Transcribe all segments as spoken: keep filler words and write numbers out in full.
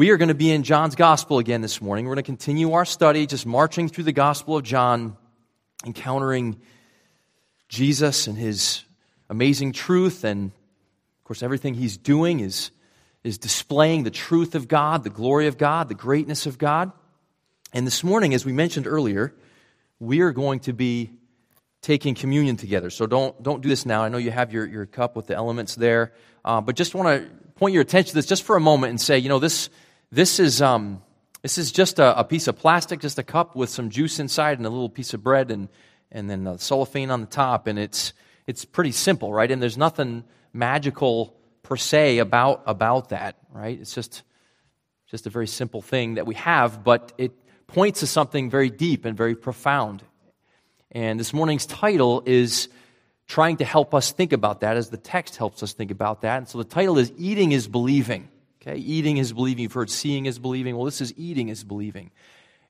We are going to be in John's Gospel again this morning. We're going to continue our study, just marching through the Gospel of John, encountering Jesus and his amazing truth. And, of course, everything he's doing is, is displaying the truth of God, the glory of God, the greatness of God. And this morning, as we mentioned earlier, we are going to be taking communion together. So don't don't do this now. I know you have your, your cup with the elements there. Uh, but just want to point your attention to this just for a moment and say, you know, this this is um, this is just a, a piece of plastic, just a cup with some juice inside and a little piece of bread and and then the cellophane on the top. And it's it's pretty simple, right? And there's nothing magical per se about about that, right? It's just just a very simple thing that we have, but it points to something very deep and very profound. And this morning's title is trying to help us think about that as the text helps us think about that. And so the title is Eating is Believing. Okay, eating is believing. You've heard seeing is believing. Well, this is eating is believing.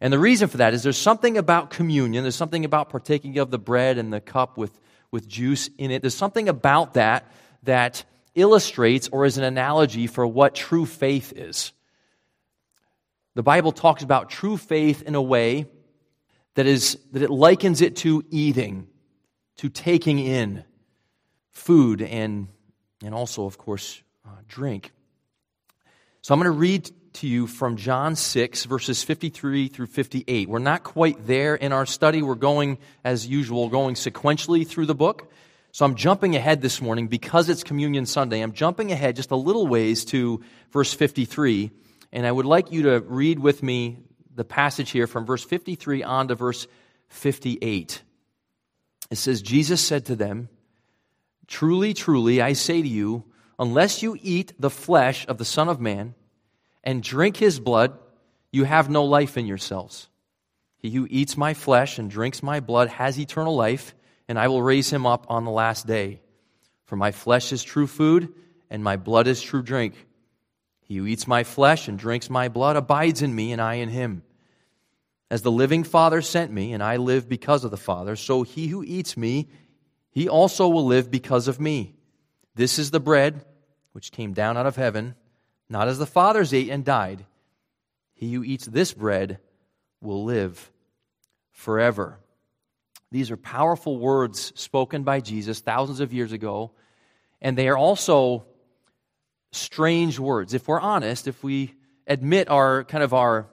And the reason for that is there's something about communion. There's something about partaking of the bread and the cup with, with juice in it. There's something about that that illustrates or is an analogy for what true faith is. The Bible talks about true faith in a way that is that it likens it to eating, to taking in food and, and also, of course, uh, drink. So I'm going to read to you from John six, verses fifty-three through fifty-eight. We're not quite there in our study. We're going, as usual, going sequentially through the book. So I'm jumping ahead this morning because it's Communion Sunday. I'm jumping ahead just a little ways to verse fifty-three, and I would like you to read with me the passage here from verse fifty-three on to verse fifty-eight. It says, Jesus said to them, "Truly, truly, I say to you, unless you eat the flesh of the Son of Man and drink his blood, you have no life in yourselves. He who eats my flesh and drinks my blood has eternal life, and I will raise him up on the last day. For my flesh is true food, and my blood is true drink. He who eats my flesh and drinks my blood abides in me, and I in him. As the living Father sent me, and I live because of the Father, so he who eats me, he also will live because of me. This is the bread which came down out of heaven, not as the fathers ate and died. He who eats this bread will live forever." These are powerful words spoken by Jesus thousands of years ago, and they are also strange words. If we're honest, if we admit our kind of our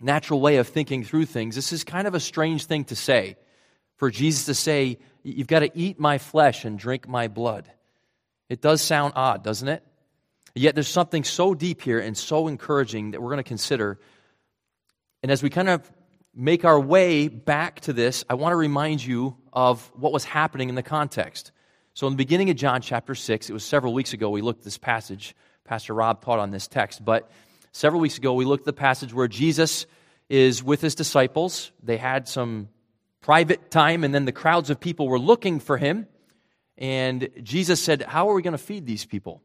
natural way of thinking through things, this is kind of a strange thing to say, for Jesus to say, "You've got to eat my flesh and drink my blood." It does sound odd, doesn't it? Yet there's something so deep here and so encouraging that we're going to consider. And as we kind of make our way back to this, I want to remind you of what was happening in the context. So in the beginning of John chapter six, it was several weeks ago we looked at this passage. Pastor Rob taught on this text, but several weeks ago we looked at the passage where Jesus is with his disciples. They had some private time, and then the crowds of people were looking for him. And Jesus said, "How are we going to feed these people?"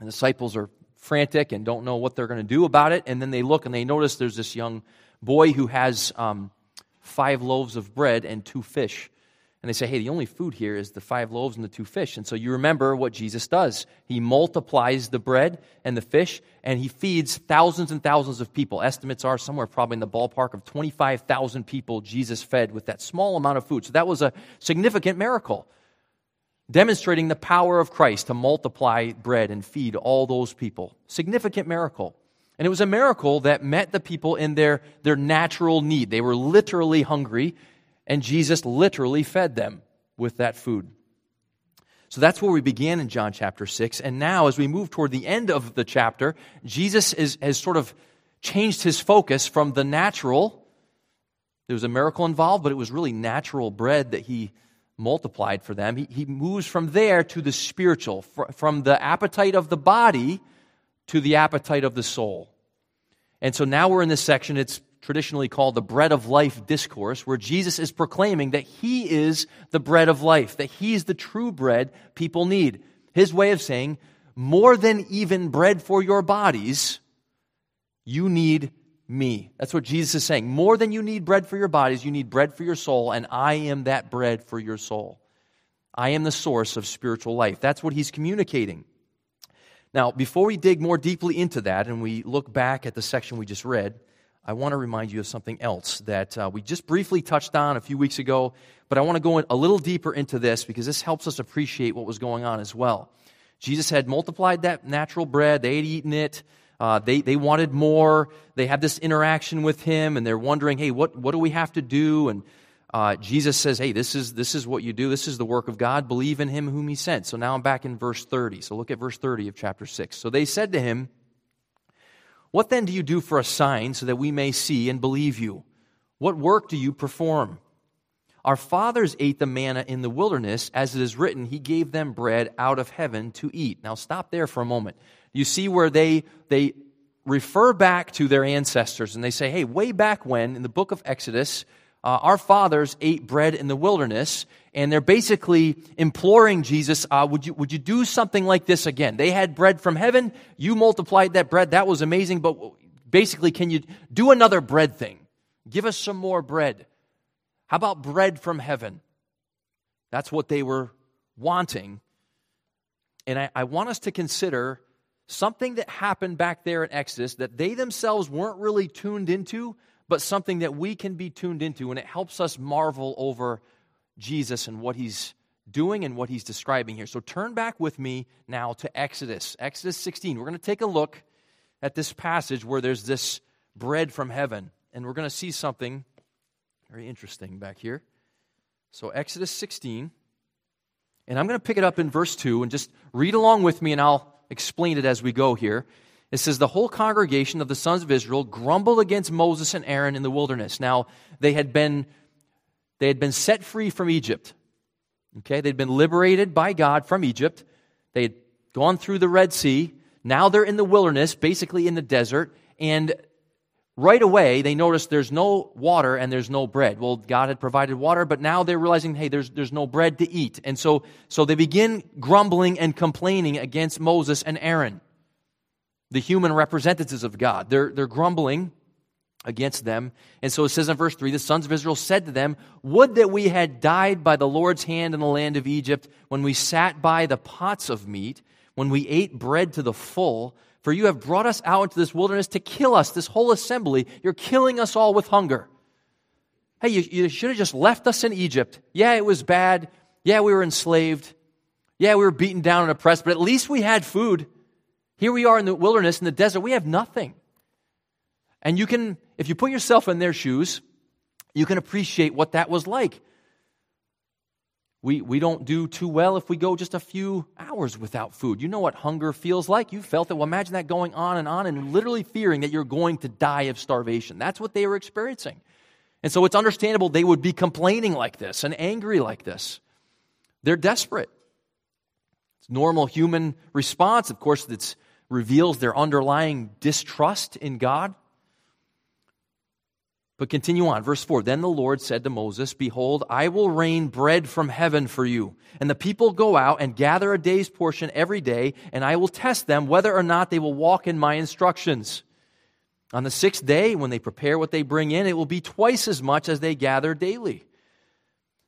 And the disciples are frantic and don't know what they're going to do about it. And then they look and they notice there's this young boy who has um, five loaves of bread and two fish. And they say, "Hey, the only food here is the five loaves and the two fish." And so you remember what Jesus does. He multiplies the bread and the fish, and he feeds thousands and thousands of people. Estimates are somewhere probably in the ballpark of twenty-five thousand people Jesus fed with that small amount of food. So that was a significant miracle, demonstrating the power of Christ to multiply bread and feed all those people. Significant miracle. And it was a miracle that met the people in their, their natural need. They were literally hungry, and Jesus literally fed them with that food. So that's where we began in John chapter six. And now as we move toward the end of the chapter, Jesus is, has sort of changed his focus from the natural. There was a miracle involved, but it was really natural bread that he multiplied for them. He, he moves from there to the spiritual, fr- from the appetite of the body to the appetite of the soul. And so now we're in this section. It's traditionally called the Bread of Life Discourse, where Jesus is proclaiming that he is the bread of life, that he's the true bread people need. His way of saying, more than even bread for your bodies, you need me. That's what Jesus is saying. More than you need bread for your bodies, you need bread for your soul, and I am that bread for your soul. I am the source of spiritual life. That's what he's communicating. Now, before we dig more deeply into that and we look back at the section we just read, I want to remind you of something else that uh, we just briefly touched on a few weeks ago, but I want to go in a little deeper into this because this helps us appreciate what was going on as well. Jesus had multiplied that natural bread. They had eaten it. Uh, they, they wanted more. They had this interaction with him, and they're wondering, hey, what, what do we have to do? And uh, Jesus says, hey, this is, this is what you do. This is the work of God. Believe in him whom he sent. So now I'm back in verse thirty. So look at verse thirty of chapter six. So they said to him, what then do you do for a sign so that we may see and believe you? What work do you perform? Our fathers ate the manna in the wilderness. As it is written, he gave them bread out of heaven to eat. Now stop there for a moment. You see where they they refer back to their ancestors, and they say, hey, way back when, in the book of Exodus, uh, our fathers ate bread in the wilderness, and they're basically imploring Jesus, uh, would you would you do something like this again? They had bread from heaven. You multiplied that bread. That was amazing, but basically, can you do another bread thing? Give us some more bread. How about bread from heaven? That's what they were wanting. And I, I want us to consider something that happened back there in Exodus that they themselves weren't really tuned into, but something that we can be tuned into, and it helps us marvel over Jesus and what he's doing and what he's describing here. So turn back with me now to Exodus, Exodus sixteen. We're going to take a look at this passage where there's this bread from heaven, and we're going to see something very interesting back here. So Exodus sixteen, and I'm going to pick it up in verse two, and just read along with me, and I'll explain it as we go here. It says, the whole congregation of the sons of Israel grumbled against Moses and Aaron in the wilderness. Now, they had been, they had been set free from Egypt. Okay, they'd been liberated by God from Egypt. They had gone through the Red Sea. Now they're in the wilderness, basically in the desert, and right away, they noticed there's no water and there's no bread. Well, God had provided water, but now they're realizing, hey, there's there's no bread to eat. And so, so they begin grumbling and complaining against Moses and Aaron, the human representatives of God. They're, they're grumbling against them. And so it says in verse three, the sons of Israel said to them, would that we had died by the Lord's hand in the land of Egypt, when we sat by the pots of meat, when we ate bread to the full. For you have brought us out into this wilderness to kill us, this whole assembly. You're killing us all with hunger. Hey, you, you should have just left us in Egypt. Yeah, it was bad. Yeah, we were enslaved. Yeah, we were beaten down and oppressed, but at least we had food. Here we are in the wilderness, in the desert. We have nothing. And you can, if you put yourself in their shoes, you can appreciate what that was like. We we don't do too well if we go just a few hours without food. You know what hunger feels like. You felt it. Well, imagine that going on and on and literally fearing that you're going to die of starvation. That's what they were experiencing. And so it's understandable they would be complaining like this and angry like this. They're desperate. It's normal human response. Of course, it reveals their underlying distrust in God. But continue on, verse four. Then the Lord said to Moses, behold, I will rain bread from heaven for you. And the people go out and gather a day's portion every day, and I will test them whether or not they will walk in my instructions. On the sixth day, when they prepare what they bring in, it will be twice as much as they gather daily.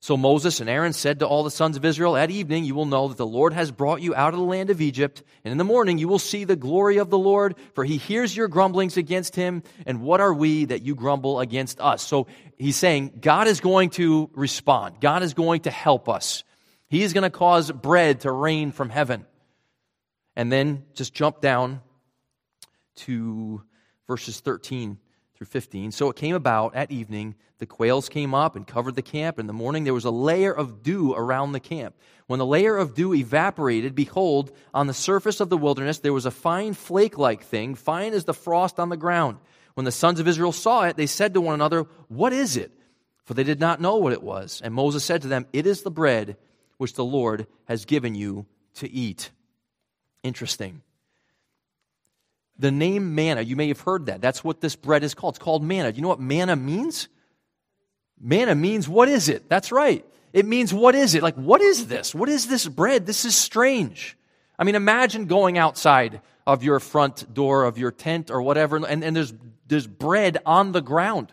So Moses and Aaron said to all the sons of Israel, at evening you will know that the Lord has brought you out of the land of Egypt, and in the morning you will see the glory of the Lord, for he hears your grumblings against him, and what are we that you grumble against us? So he's saying God is going to respond. God is going to help us. He is going to cause bread to rain from heaven. And then just jump down to verses thirteen through fifteen. So it came about at evening, the quails came up and covered the camp. In the morning there was a layer of dew around the camp. When the layer of dew evaporated, behold, on the surface of the wilderness there was a fine flake-like thing, fine as the frost on the ground. When the sons of Israel saw it, they said to one another, what is it? For they did not know what it was. And Moses said to them, it is the bread which the Lord has given you to eat. Interesting. The name manna, you may have heard that. That's what this bread is called. It's called manna. Do you know what manna means? Manna means, what is it? That's right. It means, what is it? Like, what is this? What is this bread? This is strange. I mean, imagine going outside of your front door of your tent or whatever, and, and there's, there's bread on the ground.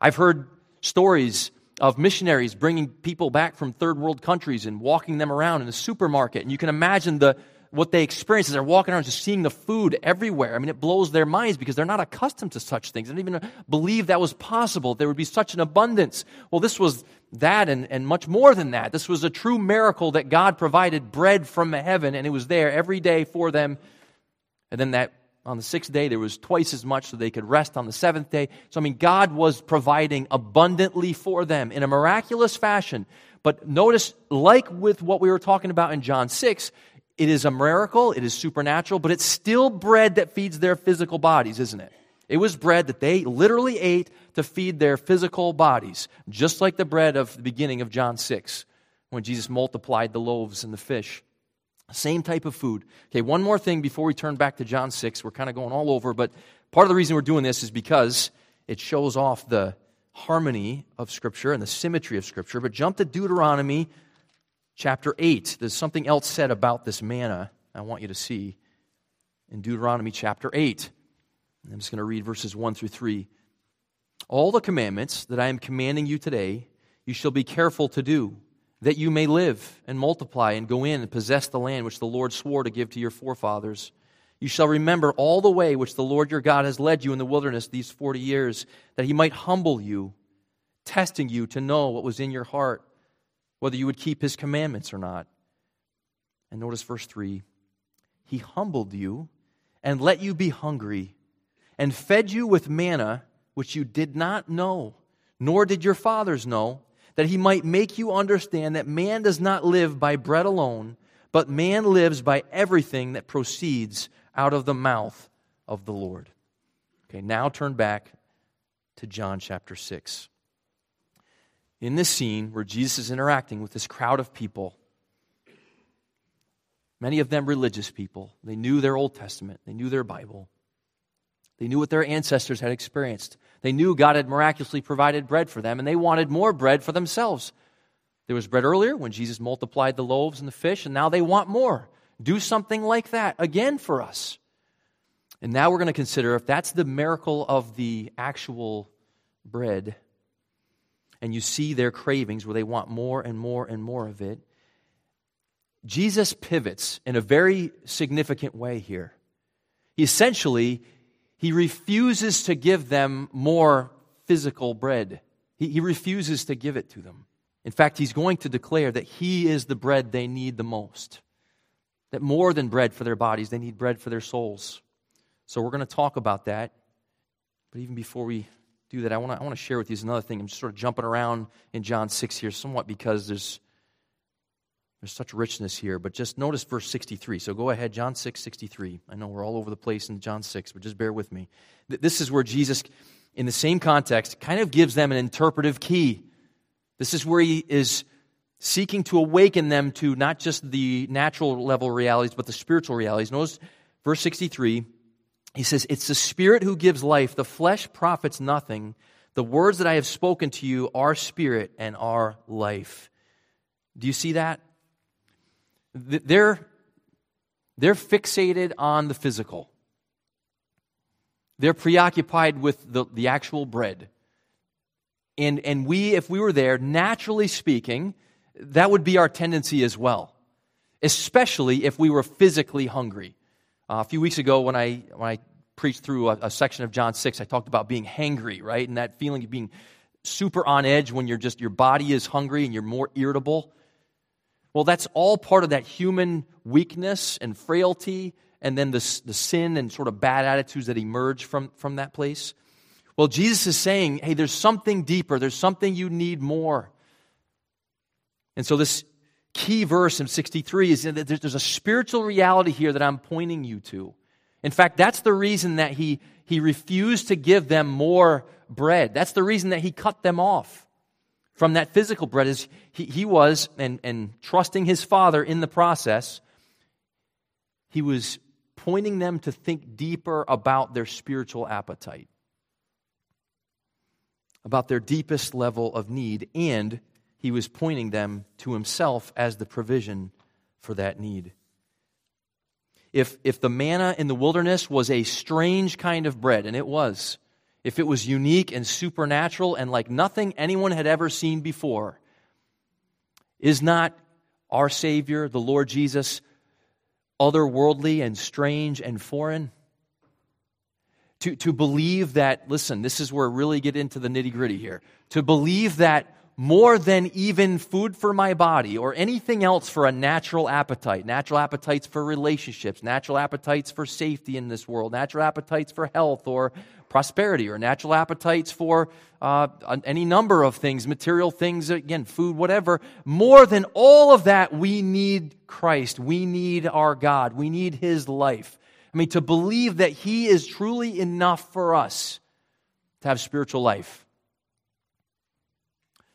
I've heard stories of missionaries bringing people back from third world countries and walking them around in a supermarket, and you can imagine the what they experience is they're walking around just seeing the food everywhere. I mean, it blows their minds because they're not accustomed to such things. They didn't even believe that was possible. There would be such an abundance. Well, this was that and, and much more than that. This was a true miracle that God provided bread from heaven, and it was there every day for them. And then that on the sixth day, there was twice as much so they could rest on the seventh day. So, I mean, God was providing abundantly for them in a miraculous fashion. But notice, like with what we were talking about in John six, it is a miracle, it is supernatural, but it's still bread that feeds their physical bodies, isn't it? It was bread that they literally ate to feed their physical bodies, just like the bread of the beginning of John six, when Jesus multiplied the loaves and the fish. Same type of food. Okay, one more thing before we turn back to John six. We're kind of going all over, but part of the reason we're doing this is because it shows off the harmony of Scripture and the symmetry of Scripture. But jump to Deuteronomy chapter eight. There's something else said about this manna I want you to see in Deuteronomy chapter eight. I'm just going to read verses one through three. All the commandments that I am commanding you today, you shall be careful to do, that you may live and multiply and go in and possess the land which the Lord swore to give to your forefathers. You shall remember all the way which the Lord your God has led you in the wilderness these forty years, that he might humble you, testing you to know what was in your heart, whether you would keep his commandments or not. And notice verse three. He humbled you and let you be hungry and fed you with manna which you did not know, nor did your fathers know, that he might make you understand that man does not live by bread alone, but man lives by everything that proceeds out of the mouth of the Lord. Okay, now turn back to John chapter six. In this scene where Jesus is interacting with this crowd of people, many of them religious people, they knew their Old Testament, they knew their Bible, they knew what their ancestors had experienced. They knew God had miraculously provided bread for them, and they wanted more bread for themselves. There was bread earlier when Jesus multiplied the loaves and the fish, and now they want more. Do something like that again for us. And now we're going to consider if that's the miracle of the actual bread, and you see their cravings where they want more and more and more of it, Jesus pivots in a very significant way here. He essentially... He refuses to give them more physical bread. He, he refuses to give it to them. In fact, he's going to declare that he is the bread they need the most. That more than bread for their bodies, they need bread for their souls. So we're going to talk about that. But even before we do that, I want to I want to share with you another thing. I'm just sort of jumping around in John six here somewhat because there's, there's such richness here, but just notice verse sixty-three. So go ahead, John six, sixty-three. I know we're all over the place in John six, but just bear with me. This is where Jesus, in the same context, kind of gives them an interpretive key. This is where he is seeking to awaken them to not just the natural level realities, but the spiritual realities. Notice verse sixty-three. He says, "It's the Spirit who gives life. The flesh profits nothing. The words that I have spoken to you are spirit and are life." Do you see that? They're, they're fixated on the physical. They're preoccupied with the, the actual bread. And, and we, if we were there, naturally speaking, that would be our tendency as well, especially if we were physically hungry. Uh, a few weeks ago when I, when I preached through a, a section of John six, I talked about being hangry, right? And that feeling of being super on edge when you're just, your body is hungry and you're more irritable. Well, that's all part of that human weakness and frailty, and then the, the sin and sort of bad attitudes that emerge from, from that place. Well, Jesus is saying, hey, there's something deeper. There's something you need more. And so this key verse in sixty-three is that there's a spiritual reality here that I'm pointing you to. In fact, that's the reason that he, he refused to give them more bread. That's the reason that he cut them off from that physical bread. Is he, he was, and, and trusting his Father in the process, he was pointing them to think deeper about their spiritual appetite, about their deepest level of need, and he was pointing them to himself as the provision for that need. If, if the manna in the wilderness was a strange kind of bread, and it was, if it was unique and supernatural and like nothing anyone had ever seen before, is not our Savior, the Lord Jesus, otherworldly and strange and foreign. To, to believe that, listen, this is where we really get into the nitty-gritty here. To believe that more than even food for my body or anything else for a natural appetite, natural appetites for relationships, natural appetites for safety in this world, natural appetites for health or prosperity, or natural appetites for uh, any number of things, material things, again, food, whatever. More than all of that, we need Christ. We need our God. We need His life. I mean, to believe that He is truly enough for us to have spiritual life.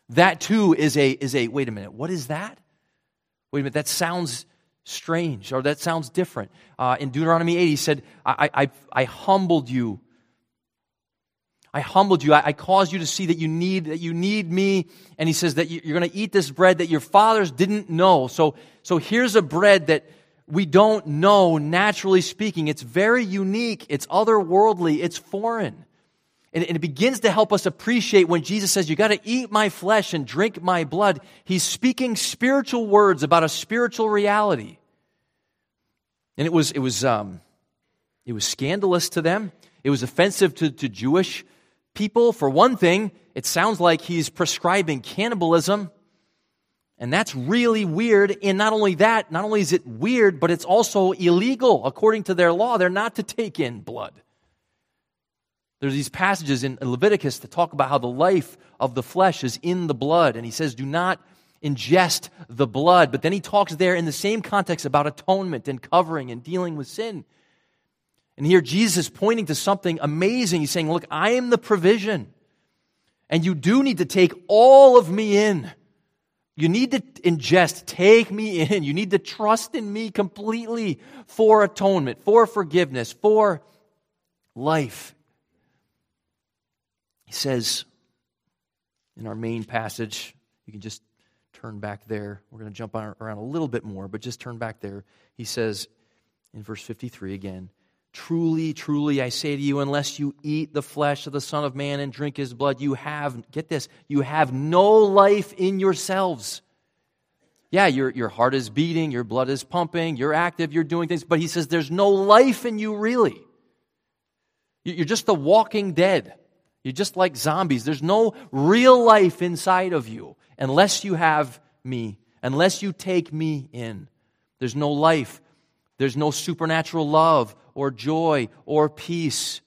That too is a, is a, wait a minute, what is that? Wait a minute, that sounds strange, or that sounds different. Uh, in Deuteronomy eight, he said, I, I, I humbled you. I humbled you. I, I caused you to see that you need, that you need me. And he says that you, you're going to eat this bread that your fathers didn't know. So, so here's a bread that we don't know, naturally speaking. It's very unique. It's otherworldly. It's foreign. And it begins to help us appreciate when Jesus says, you got to eat my flesh and drink my blood. He's speaking spiritual words about a spiritual reality. And it was, it was, um, it was scandalous to them. It was offensive to, to Jewish people. For one thing, it sounds like he's prescribing cannibalism. And that's really weird. And not only that, not only is it weird, but it's also illegal. According to their law, they're not to take in blood. There's these passages in Leviticus that talk about how the life of the flesh is in the blood. And he says, do not ingest the blood. But then he talks there in the same context about atonement and covering and dealing with sin. And here Jesus is pointing to something amazing. He's saying, look, I am the provision. And you do need to take all of me in. You need to ingest, take me in. You need to trust in me completely for atonement, for forgiveness, for life. He says in our main passage, you can just turn back there. We're going to jump around a little bit more, but just turn back there. He says in verse fifty-three again, truly, truly, I say to you, unless you eat the flesh of the Son of Man and drink His blood, you have, get this, you have no life in yourselves. Yeah, your, your heart is beating, your blood is pumping, you're active, you're doing things, but he says there's no life in you really. You're just the walking dead. You're just like zombies. There's no real life inside of you unless you have me, unless you take me in. There's no life. There's no supernatural love or joy or peace.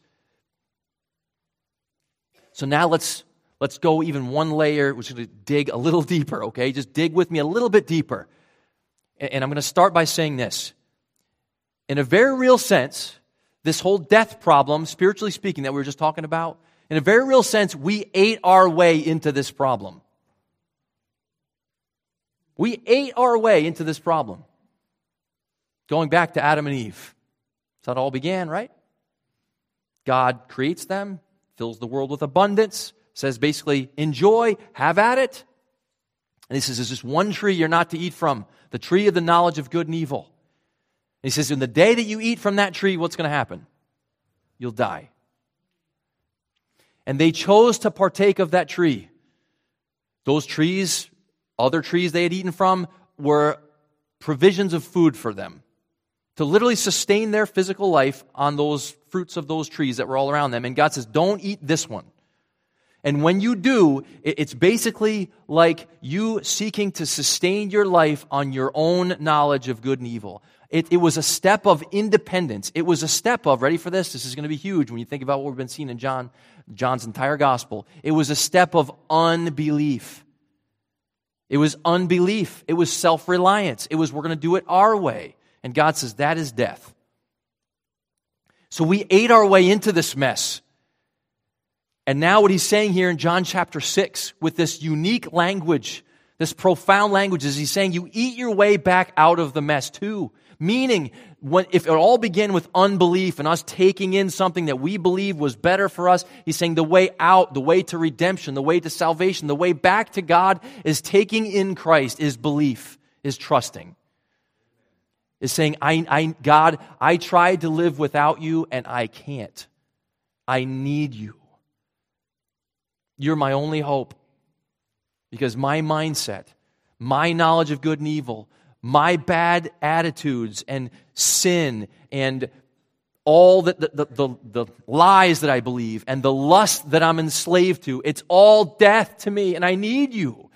So now let's let's go even one layer. We're just going to dig a little deeper, okay? Just dig with me a little bit deeper. And, and I'm going to start by saying this. In a very real sense, this whole death problem, spiritually speaking, that we were just talking about, in a very real sense, we ate our way into this problem. We ate our way into this problem. Going back to Adam and Eve. That's how it all began, right? God creates them, fills the world with abundance, says basically, enjoy, have at it. And he says, there's just one tree you're not to eat from, the tree of the knowledge of good and evil. And he says, in the day that you eat from that tree, what's going to happen? You'll die. And they chose to partake of that tree. Those trees, other trees they had eaten from, were provisions of food for them to literally sustain their physical life on those fruits of those trees that were all around them. And God says, don't eat this one. And when you do, it's basically like you seeking to sustain your life on your own knowledge of good and evil. It, it was a step of independence. It was a step of, ready for this? This is going to be huge when you think about what we've been seeing in John, John's entire gospel. It was a step of unbelief. It was unbelief. It was self-reliance. It was, we're going to do it our way. And God says, that is death. So we ate our way into this mess. And now what he's saying here in John chapter six, with this unique language, this profound language, is he's saying, you eat your way back out of the mess too. Meaning, when, if it all began with unbelief and us taking in something that we believe was better for us, he's saying the way out, the way to redemption, the way to salvation, the way back to God is taking in Christ, is belief, is trusting. Is saying, I, I, God, I tried to live without you and I can't. I need you. You're my only hope. Because my mindset, my knowledge of good and evil, my bad attitudes and sin and all the, the, the, the lies that I believe and the lust that I'm enslaved to, it's all death to me, and I need you.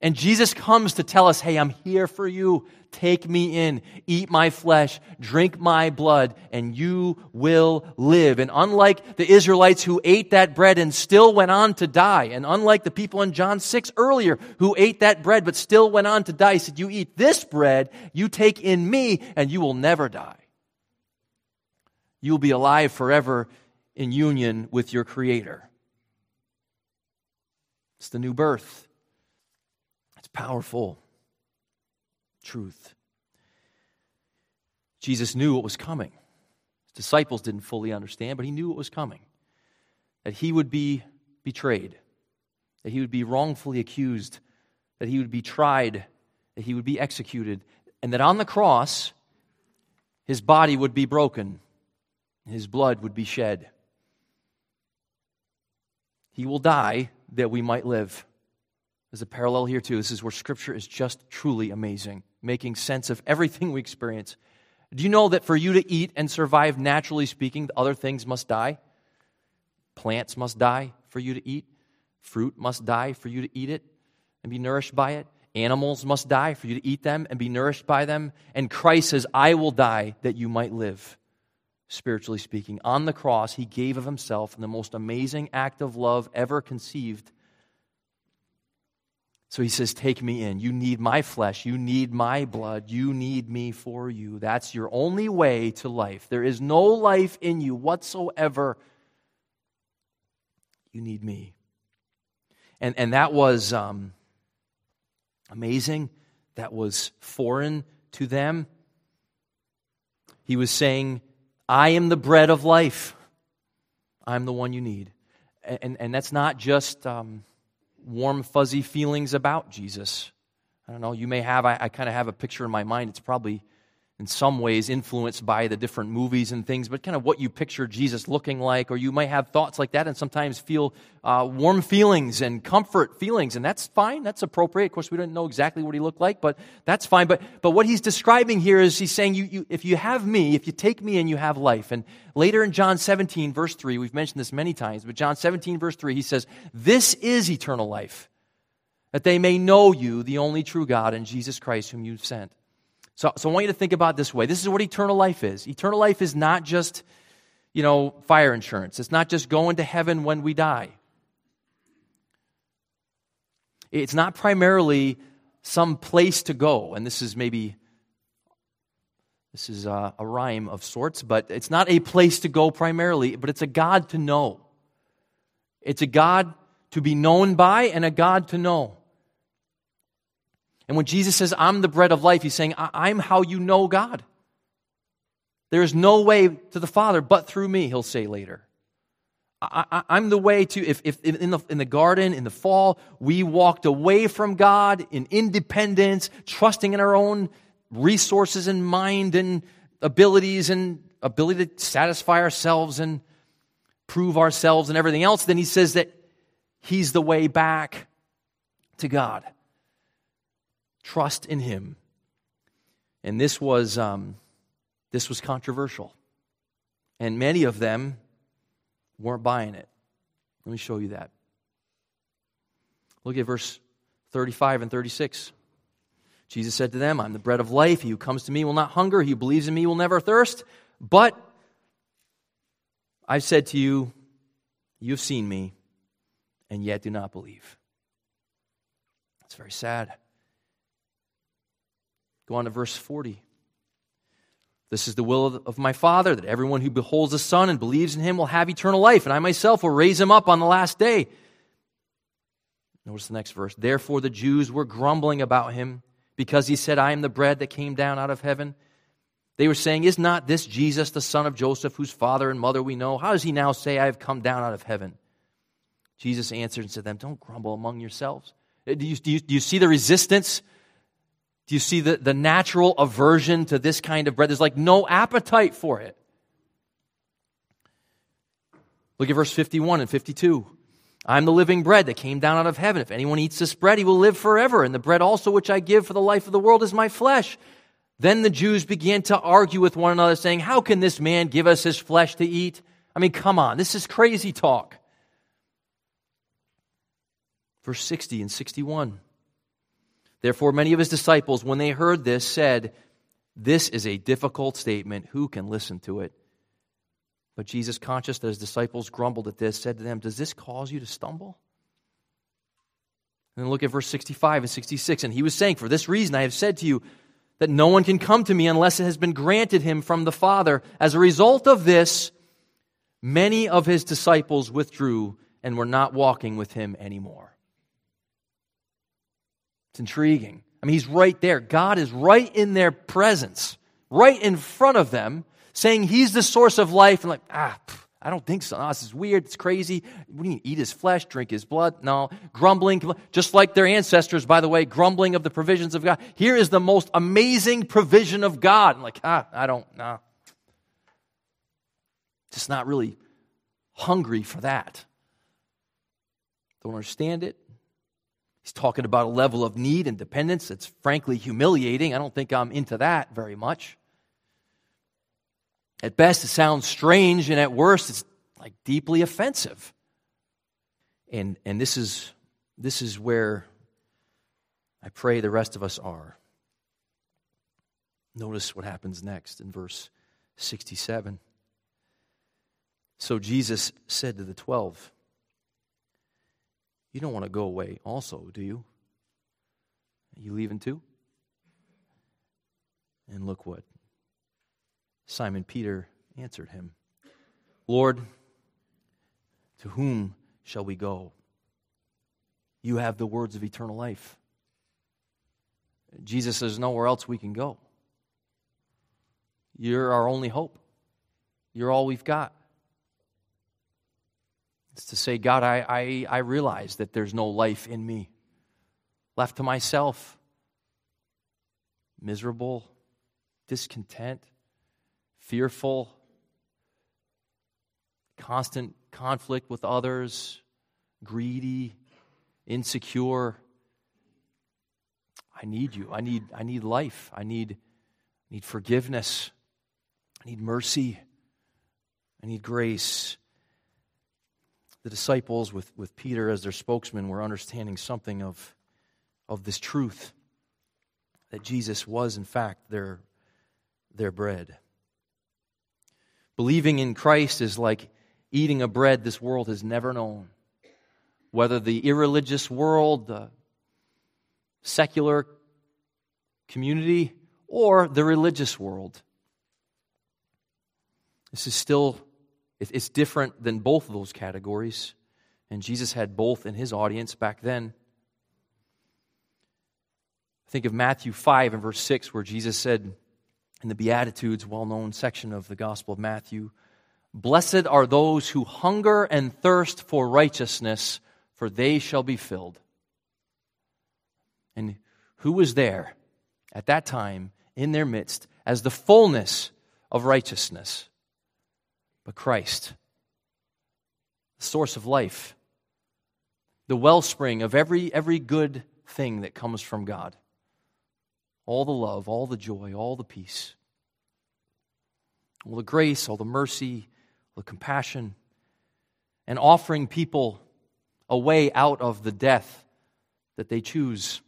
And Jesus comes to tell us, hey, I'm here for you. Take me in, eat my flesh, drink my blood, and you will live. And unlike the Israelites who ate that bread and still went on to die, and unlike the people in John six earlier who ate that bread but still went on to die, he said, you eat this bread, you take in me, and you will never die. You'll be alive forever in union with your Creator. It's the new birth. It's powerful truth. Jesus knew what was coming. His disciples didn't fully understand, but he knew what was coming. That he would be betrayed, that he would be wrongfully accused, that he would be tried, that he would be executed, and that on the cross, his body would be broken, his blood would be shed. He will die that we might live. There's a parallel here too. This is where Scripture is just truly amazing, making sense of everything we experience. Do you know that for you to eat and survive, naturally speaking, other things must die? Plants must die for you to eat. Fruit must die for you to eat it and be nourished by it. Animals must die for you to eat them and be nourished by them. And Christ says, I will die that you might live. Spiritually speaking, on the cross, he gave of himself in the most amazing act of love ever conceived. So he says, take me in. You need my flesh. You need my blood. You need me for you. That's your only way to life. There is no life in you whatsoever. You need me. And and that was um, amazing. That was foreign to them. He was saying, I am the bread of life. I'm the one you need. And, and, and that's not just... Um, warm, fuzzy feelings about Jesus. I don't know, you may have, I, I kind of have a picture in my mind. It's probably in some ways influenced by the different movies and things, but kind of what you picture Jesus looking like, or you might have thoughts like that and sometimes feel uh, warm feelings and comfort feelings, and that's fine, that's appropriate. Of course, we don't know exactly what he looked like, but that's fine. But but what he's describing here is he's saying, you, you if you have me, if you take me in, you have life. And later in John seventeen, verse three, we've mentioned this many times, but John seventeen, verse three, he says, this is eternal life, that they may know you, the only true God, and Jesus Christ whom you've sent. So, so I want you to think about this way. This is what eternal life is. Eternal life is not just, you know, fire insurance. It's not just going to heaven when we die. It's not primarily some place to go. And this is maybe, this is a, a rhyme of sorts, but it's not a place to go primarily, but it's a God to know. It's a God to be known by and a God to know. And when Jesus says, I'm the bread of life, he's saying, I'm how you know God. There is no way to the Father but through me, he'll say later. I, I, I'm the way to, if, if in, the, in the garden, in the fall, we walked away from God in independence, trusting in our own resources and mind and abilities and ability to satisfy ourselves and prove ourselves and everything else. Then he says that he's the way back to God. Trust in him. And this was um, this was controversial. And many of them weren't buying it. Let me show you that. Look at verse thirty-five and thirty-six. Jesus said to them, I'm the bread of life. He who comes to me will not hunger. He who believes in me will never thirst. But I've said to you, you've seen me, and yet do not believe. That's very sad. Go on to verse forty. This is the will of my Father, that everyone who beholds the Son and believes in him will have eternal life, and I myself will raise him up on the last day. Notice the next verse. Therefore the Jews were grumbling about him, because he said, I am the bread that came down out of heaven. They were saying, is not this Jesus, the son of Joseph, whose father and mother we know? How does he now say, I have come down out of heaven? Jesus answered and said to them, don't grumble among yourselves. Do you, do you, do you see the resistance? Do you see the, the natural aversion to this kind of bread? There's like no appetite for it. Look at verse fifty-one and fifty-two. I'm the living bread that came down out of heaven. If anyone eats this bread, he will live forever. And the bread also which I give for the life of the world is my flesh. Then the Jews began to argue with one another, saying, how can this man give us his flesh to eat? I mean, come on, this is crazy talk. Verse sixty and sixty-one. Therefore, many of his disciples, when they heard this, said, this is a difficult statement. Who can listen to it? But Jesus, conscious that his disciples grumbled at this, said to them, does this cause you to stumble? And then look at verse sixty-five and sixty-six. And he was saying, for this reason I have said to you, that no one can come to me unless it has been granted him from the Father. As a result of this, many of his disciples withdrew and were not walking with him anymore. It's intriguing. I mean, he's right there. God is right in their presence, right in front of them, saying he's the source of life. And like, ah, pff, I don't think so. No, this is weird. It's crazy. What do you mean? Eat his flesh, drink his blood? No. Grumbling, just like their ancestors, by the way, grumbling of the provisions of God. Here is the most amazing provision of God. And like, ah, I don't, nah. Just not really hungry for that. Don't understand it. He's talking about a level of need and dependence that's frankly humiliating. I don't think I'm into that very much. At best, it sounds strange, and at worst, it's like deeply offensive. And and this is this is where I pray the rest of us are. Notice what happens next in verse sixty-seven. So Jesus said to the twelve, you don't want to go away also, do you? Are you leaving too? And look what Simon Peter answered him, Lord, to whom shall we go? You have the words of eternal life. Jesus says, nowhere else we can go. You're our only hope. You're all we've got. It's to say, God, I, I, I realize that there's no life in me. Left to myself, miserable, discontent, fearful, constant conflict with others, greedy, insecure. I need you. I need I need life. I need I need forgiveness. I need mercy. I need grace. The disciples with, with Peter as their spokesman were understanding something of, of this truth, that Jesus was in fact their their bread. Believing in Christ is like eating a bread this world has never known. Whether the irreligious world, the secular community, or the religious world. This is still, it's different than both of those categories. And Jesus had both in his audience back then. Think of Matthew five and verse six, where Jesus said, in the Beatitudes, well-known section of the Gospel of Matthew, blessed are those who hunger and thirst for righteousness, for they shall be filled. And who was there at that time in their midst as the fullness of righteousness? But Christ, the source of life, the wellspring of every, every good thing that comes from God. All the love, all the joy, all the peace, all the grace, all the mercy, all the compassion, and offering people a way out of the death that they choose,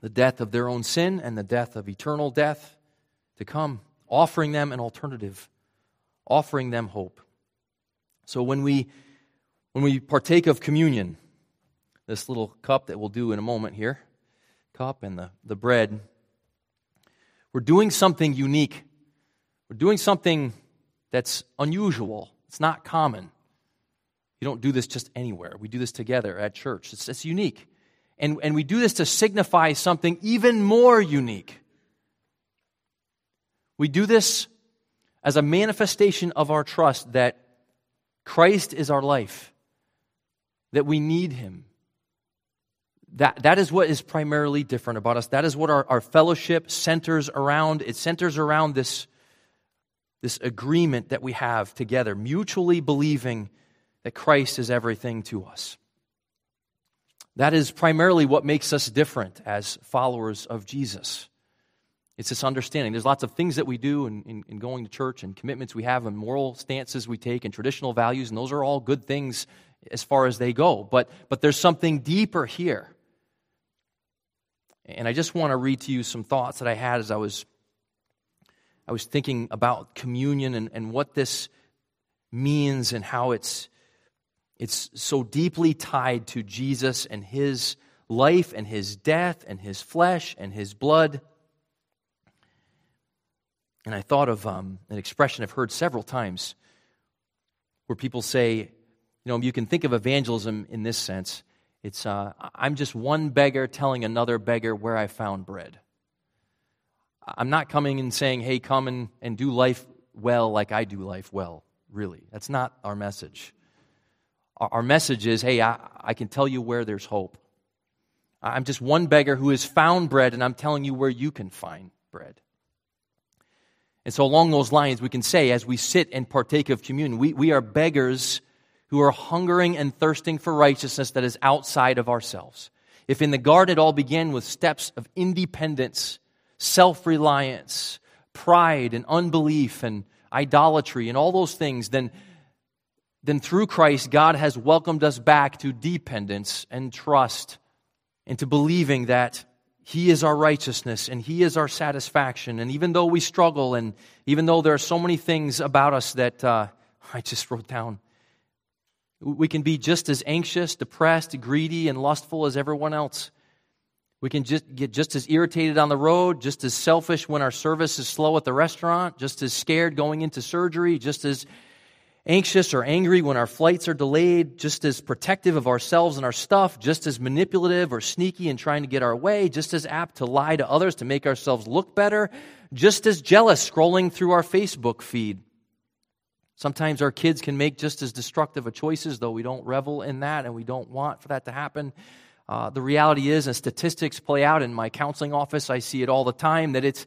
the death of their own sin and the death of eternal death to come, offering them an alternative, offering them hope. So when we when we partake of communion, this little cup that we'll do in a moment here, cup and the, the bread, we're doing something unique. We're doing something that's unusual. It's not common. You don't do this just anywhere. We do this together at church. It's, it's unique. And, and we do this to signify something even more unique. We do this as a manifestation of our trust that Christ is our life, that we need him. That That is what is primarily different about us. That is what our, our fellowship centers around. It centers around this, this agreement that we have together, mutually believing that Christ is everything to us. That is primarily what makes us different as followers of Jesus. It's this understanding. There's lots of things that we do in, in, in going to church and commitments we have and moral stances we take and traditional values, and those are all good things as far as they go. But, but there's something deeper here. And I just want to read to you some thoughts that I had as I was I was thinking about communion and, and what this means and how it's it's so deeply tied to Jesus and his life and his death and his flesh and his blood. And I thought of um, an expression I've heard several times where people say, you know, you can think of evangelism in this sense. It's, uh, I'm just one beggar telling another beggar where I found bread. I'm not coming and saying, hey, come and, and do life well like I do life well, really. That's not our message. Our, our message is, hey, I, I can tell you where there's hope. I'm just one beggar who has found bread, and I'm telling you where you can find bread. And so along those lines, we can say, as we sit and partake of communion, we, we are beggars who are hungering and thirsting for righteousness that is outside of ourselves. If in the garden it all began with steps of independence, self-reliance, pride and unbelief and idolatry and all those things, then, then through Christ, God has welcomed us back to dependence and trust and to believing that He is our righteousness and He is our satisfaction. And even though we struggle and even though there are so many things about us that uh, I just wrote down, we can be just as anxious, depressed, greedy, and lustful as everyone else. We can just get just as irritated on the road, just as selfish when our service is slow at the restaurant, just as scared going into surgery, just as anxious or angry when our flights are delayed, just as protective of ourselves and our stuff, just as manipulative or sneaky and trying to get our way, just as apt to lie to others to make ourselves look better, just as jealous scrolling through our Facebook feed. Sometimes our kids can make just as destructive of choices, though we don't revel in that and we don't want for that to happen. Uh, the reality is, and statistics play out in my counseling office, I see it all the time, that it's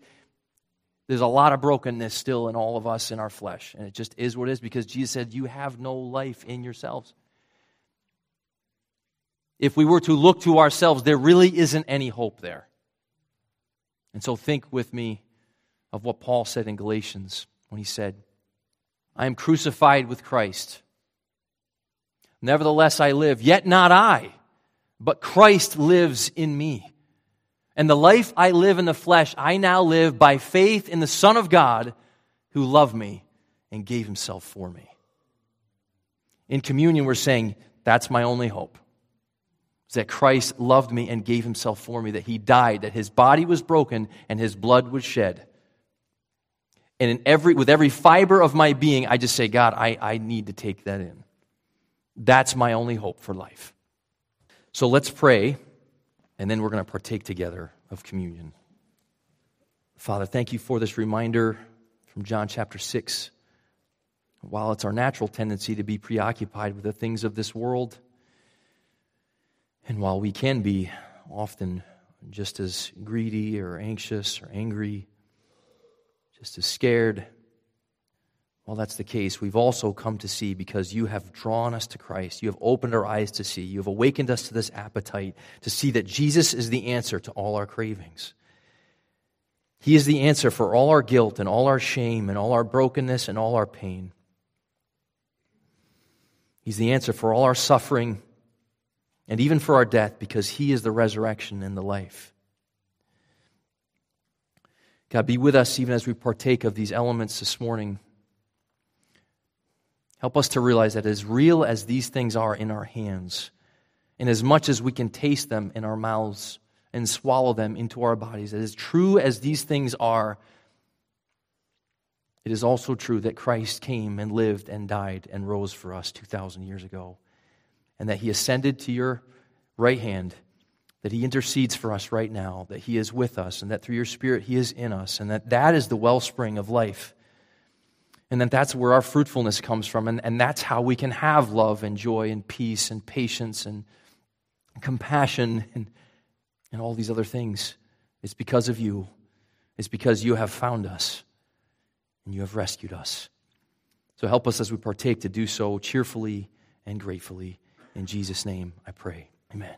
there's a lot of brokenness still in all of us in our flesh. And it just is what it is because Jesus said, you have no life in yourselves. If we were to look to ourselves, there really isn't any hope there. And so think with me of what Paul said in Galatians when he said, I am crucified with Christ. Nevertheless, I live, yet not I, but Christ lives in me. And the life I live in the flesh, I now live by faith in the Son of God who loved me and gave himself for me. In communion, we're saying, that's my only hope. It's that Christ loved me and gave himself for me, that he died, that his body was broken and his blood was shed. And in every with every fiber of my being, I just say, God, I, I need to take that in. That's my only hope for life. So let's pray, and then we're going to partake together of communion. Father, thank you for this reminder from John chapter six. While it's our natural tendency to be preoccupied with the things of this world, and while we can be often just as greedy or anxious or angry, just as scared. Well, that's the case. We've also come to see because you have drawn us to Christ. You have opened our eyes to see. You have awakened us to this appetite to see that Jesus is the answer to all our cravings. He is the answer for all our guilt and all our shame and all our brokenness and all our pain. He's the answer for all our suffering and even for our death because He is the resurrection and the life. God, be with us even as we partake of these elements this morning. Help us to realize that as real as these things are in our hands, and as much as we can taste them in our mouths and swallow them into our bodies, that as true as these things are, it is also true that Christ came and lived and died and rose for us two thousand years ago, and that He ascended to your right hand, that He intercedes for us right now, that He is with us, and that through your Spirit He is in us, and that that is the wellspring of life, and that that's where our fruitfulness comes from, and, and that's how we can have love and joy and peace and patience and compassion and, and all these other things. It's because of you. It's because you have found us, and you have rescued us. So help us as we partake to do so cheerfully and gratefully. In Jesus' name I pray. Amen.